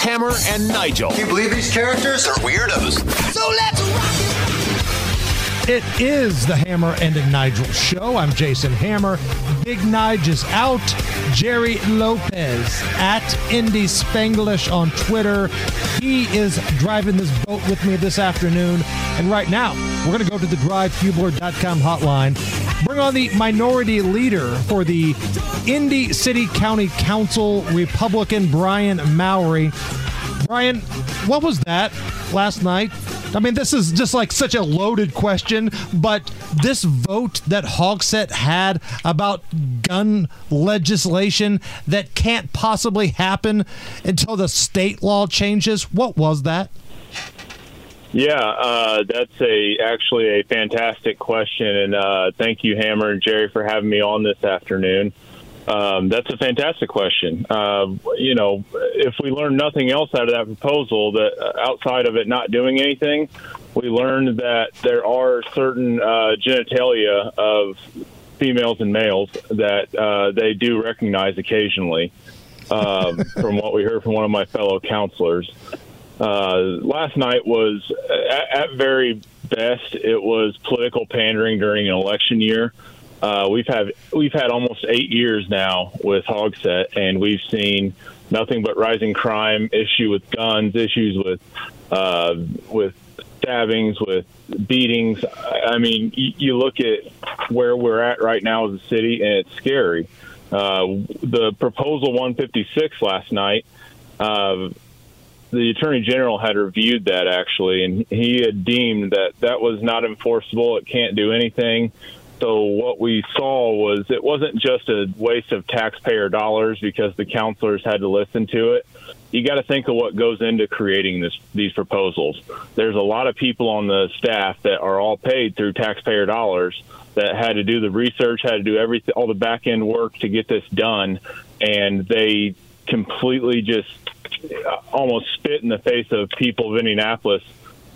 Hammer and Nigel. Can you believe these characters are weirdos? So let's rock it! It is the Hammer and Nigel show. I'm Jason Hammer. Big Nige is out. Jerry Lopez at Indy Spanglish on Twitter. He is driving this boat with me this afternoon. And right now, we're going to go to the drivecubler.com hotline. Bring on the minority leader for the Indy City County Council, Republican Brian Mowery. Brian, what was that last night? I mean, this is just like such a loaded question, but this vote that Hogsett had about gun legislation that can't possibly happen until the state law changes, what was that? Yeah, that's actually a fantastic question, and thank you, Hammer and Jerry, for having me on this afternoon. That's a fantastic question. You know, if we learn nothing else out of that proposal, that outside of it not doing anything, we learned that there are certain genitalia of females and males that they do recognize occasionally, from what we heard from one of my fellow counselors. Last night was, at very best, it was political pandering during an election year. We've had almost 8 years now with Hogsett, and we've seen nothing but rising crime, issue with guns, issues with stabbings, with beatings. I mean, you look at where we're at right now as a city, and it's scary. The proposal 156 last night, the Attorney General had reviewed that, actually, and he had deemed that that was not enforceable. It can't do anything. So what we saw was it wasn't just a waste of taxpayer dollars because the counselors had to listen to it. You got to think of what goes into creating these proposals. There's a lot of people on the staff that are all paid through taxpayer dollars that had to do the research, had to do everything, all the back end work to get this done, and they completely just almost spit in the face of people of Indianapolis,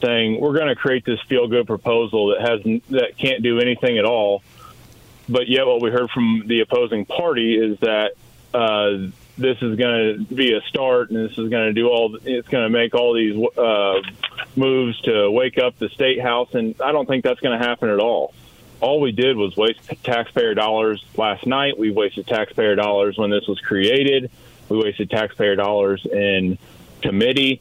saying we're going to create this feel-good proposal that can't do anything at all. But yet what we heard from the opposing party is that this is going to be a start, and this is going to do it's going to make all these moves to wake up the state house, and I don't think that's going to happen at all. All we did was waste taxpayer dollars last night. We wasted taxpayer dollars when this was created. We wasted taxpayer dollars in committee.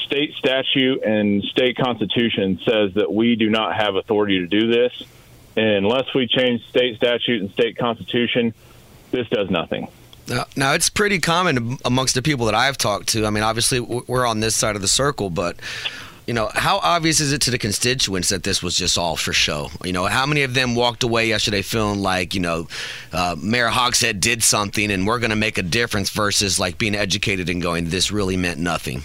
State statute and state constitution says that we do not have authority to do this. And unless we change state statute and state constitution, this does nothing. Now, it's pretty common amongst the people that I've talked to. I mean, obviously, we're on this side of the circle, but you know, how obvious is it to the constituents that this was just all for show? You know, how many of them walked away yesterday feeling like, you know, Mayor Hogsett did something and we're going to make a difference versus like being educated and going, this really meant nothing?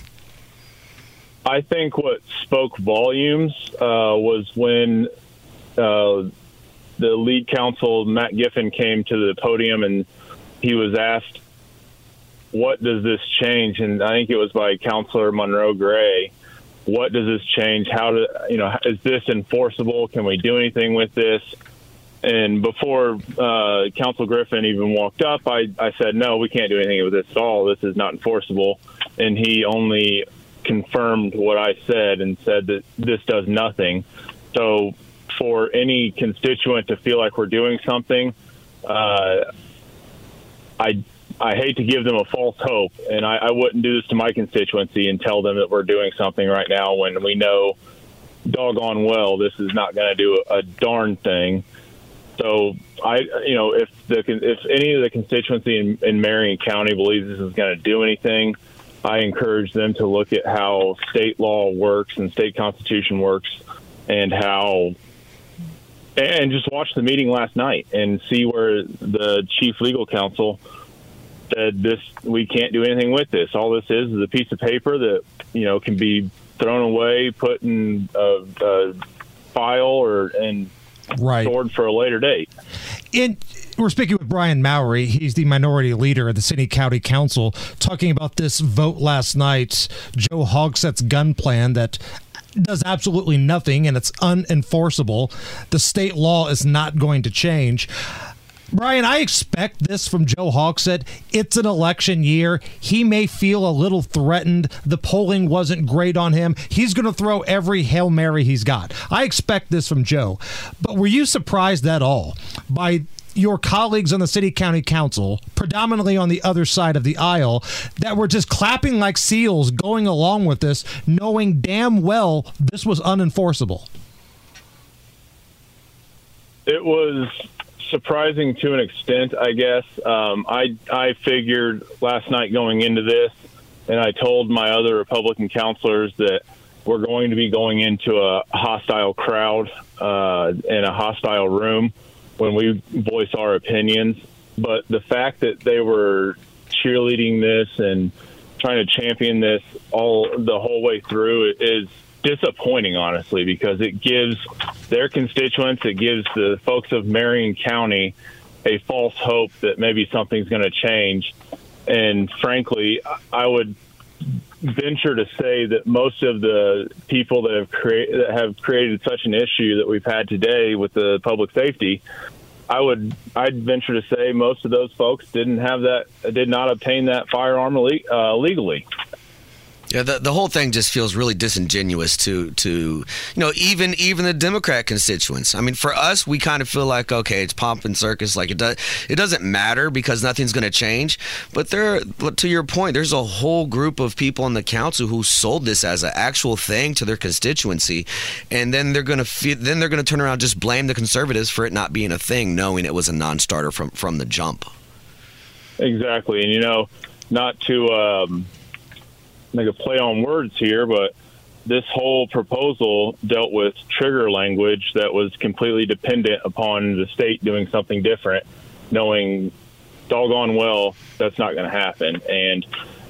I think what spoke volumes was when the lead counsel, Matt Giffen, came to the podium and he was asked, what does this change? And I think it was by Counselor Monroe Gray. What does this change? Is this enforceable? Can we do anything with this? And before Council Griffin even walked up, I said, no, we can't do anything with this at all. This is not enforceable. And he only confirmed what I said and said that this does nothing. So for any constituent to feel like we're doing something, I hate to give them a false hope, and I wouldn't do this to my constituency and tell them that we're doing something right now when we know doggone well this is not going to do a darn thing. So if any of the constituency in Marion County believes this is going to do anything, I encourage them to look at how state law works and state constitution works, and just watch the meeting last night and see where the chief legal counsel said, this, we can't do anything with this. All this is a piece of paper that, you know, can be thrown away, put in a file and right. stored for a later date. We're speaking with Brian Mowery. He's the minority leader at the City County Council, talking about this vote last night, Joe Hogsett's gun plan that does absolutely nothing and it's unenforceable. The state law is not going to change. Brian, I expect this from Joe Hogsett. It's an election year. He may feel a little threatened. The polling wasn't great on him. He's going to throw every Hail Mary he's got. I expect this from Joe. But were you surprised at all by your colleagues on the City County Council, predominantly on the other side of the aisle, that were just clapping like seals going along with this, knowing damn well this was unenforceable? It was surprising to an extent, I guess. I figured last night going into this, and I told my other Republican counselors that we're going to be going into a hostile crowd in a hostile room when we voice our opinions. But the fact that they were cheerleading this and trying to champion this the whole way through is disappointing, honestly, because it gives their constituents, it gives the folks of Marion County a false hope that maybe something's going to change. And frankly, I would venture to say that most of the people that have created such an issue that we've had today with the public safety, I'd venture to say most of those folks did not obtain that firearm legally. Yeah, the whole thing just feels really disingenuous to you know, even the Democrat constituents. I mean, for us, we kind of feel like, okay, it's pomp and circus, like it doesn't matter because nothing's going to change. But to your point, there's a whole group of people on the council who sold this as an actual thing to their constituency, and then they're going to turn around and just blame the conservatives for it not being a thing, knowing it was a non-starter from the jump. Exactly, and you know, not to make a play on words here, but this whole proposal dealt with trigger language that was completely dependent upon the state doing something different, knowing doggone well that's not going to happen. And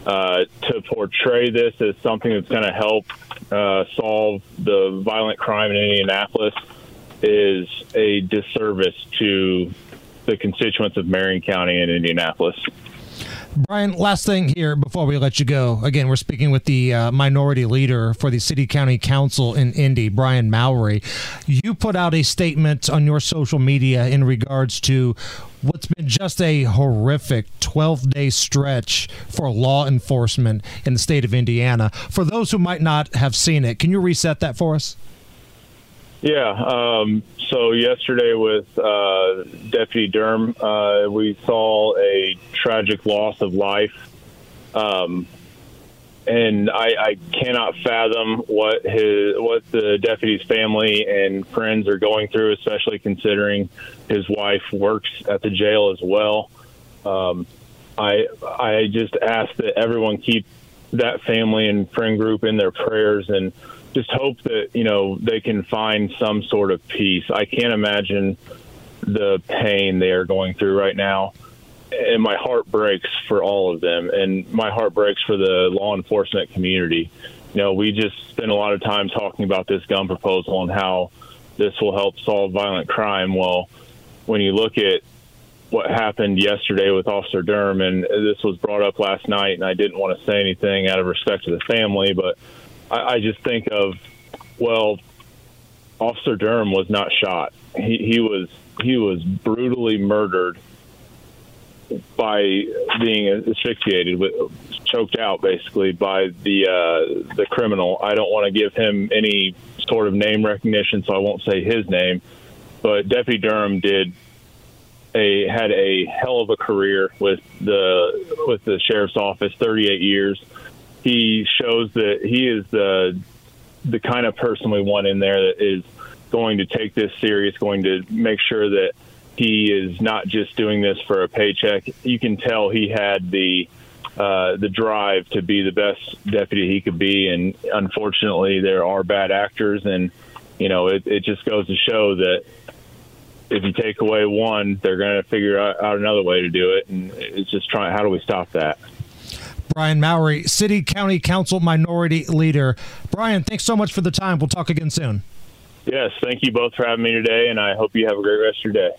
to portray this as something that's going to help solve the violent crime in Indianapolis is a disservice to the constituents of Marion County and Indianapolis. Brian, last thing here before we let you go. Again, we're speaking with the minority leader for the City County Council in Indy, Brian Mowery. You put out a statement on your social media in regards to what's been just a horrific 12-day stretch for law enforcement in the state of Indiana. For those who might not have seen it, can you reset that for us? Yeah. So yesterday with Deputy Durham, we saw a tragic loss of life. And I cannot fathom what the deputy's family and friends are going through, especially considering his wife works at the jail as well. I just ask that everyone keep that family and friend group in their prayers and just hope that, you know, they can find some sort of peace. I can't imagine the pain they are going through right now. And my heart breaks for all of them. And my heart breaks for the law enforcement community. You know, we just spend a lot of time talking about this gun proposal and how this will help solve violent crime. Well, when you look at what happened yesterday with Officer Durham, and this was brought up last night, and I didn't want to say anything out of respect to the family, but I just think of, well, Officer Durham was not shot. He was brutally murdered by being asphyxiated, choked out basically by the criminal. I don't want to give him any sort of name recognition, so I won't say his name. But Deputy Durham had a hell of a career with the sheriff's office, 38 years. He shows that he is the kind of person we want in there that is going to take this serious, going to make sure that he is not just doing this for a paycheck. You can tell he had the drive to be the best deputy he could be, and unfortunately there are bad actors, and you know it just goes to show that if you take away one, they're going to figure out another way to do it. And it's just trying, how do we stop that? Brian Mowery, City County Council Minority Leader. Brian, thanks so much for the time. We'll talk again soon. Yes, thank you both for having me today, and I hope you have a great rest of your day.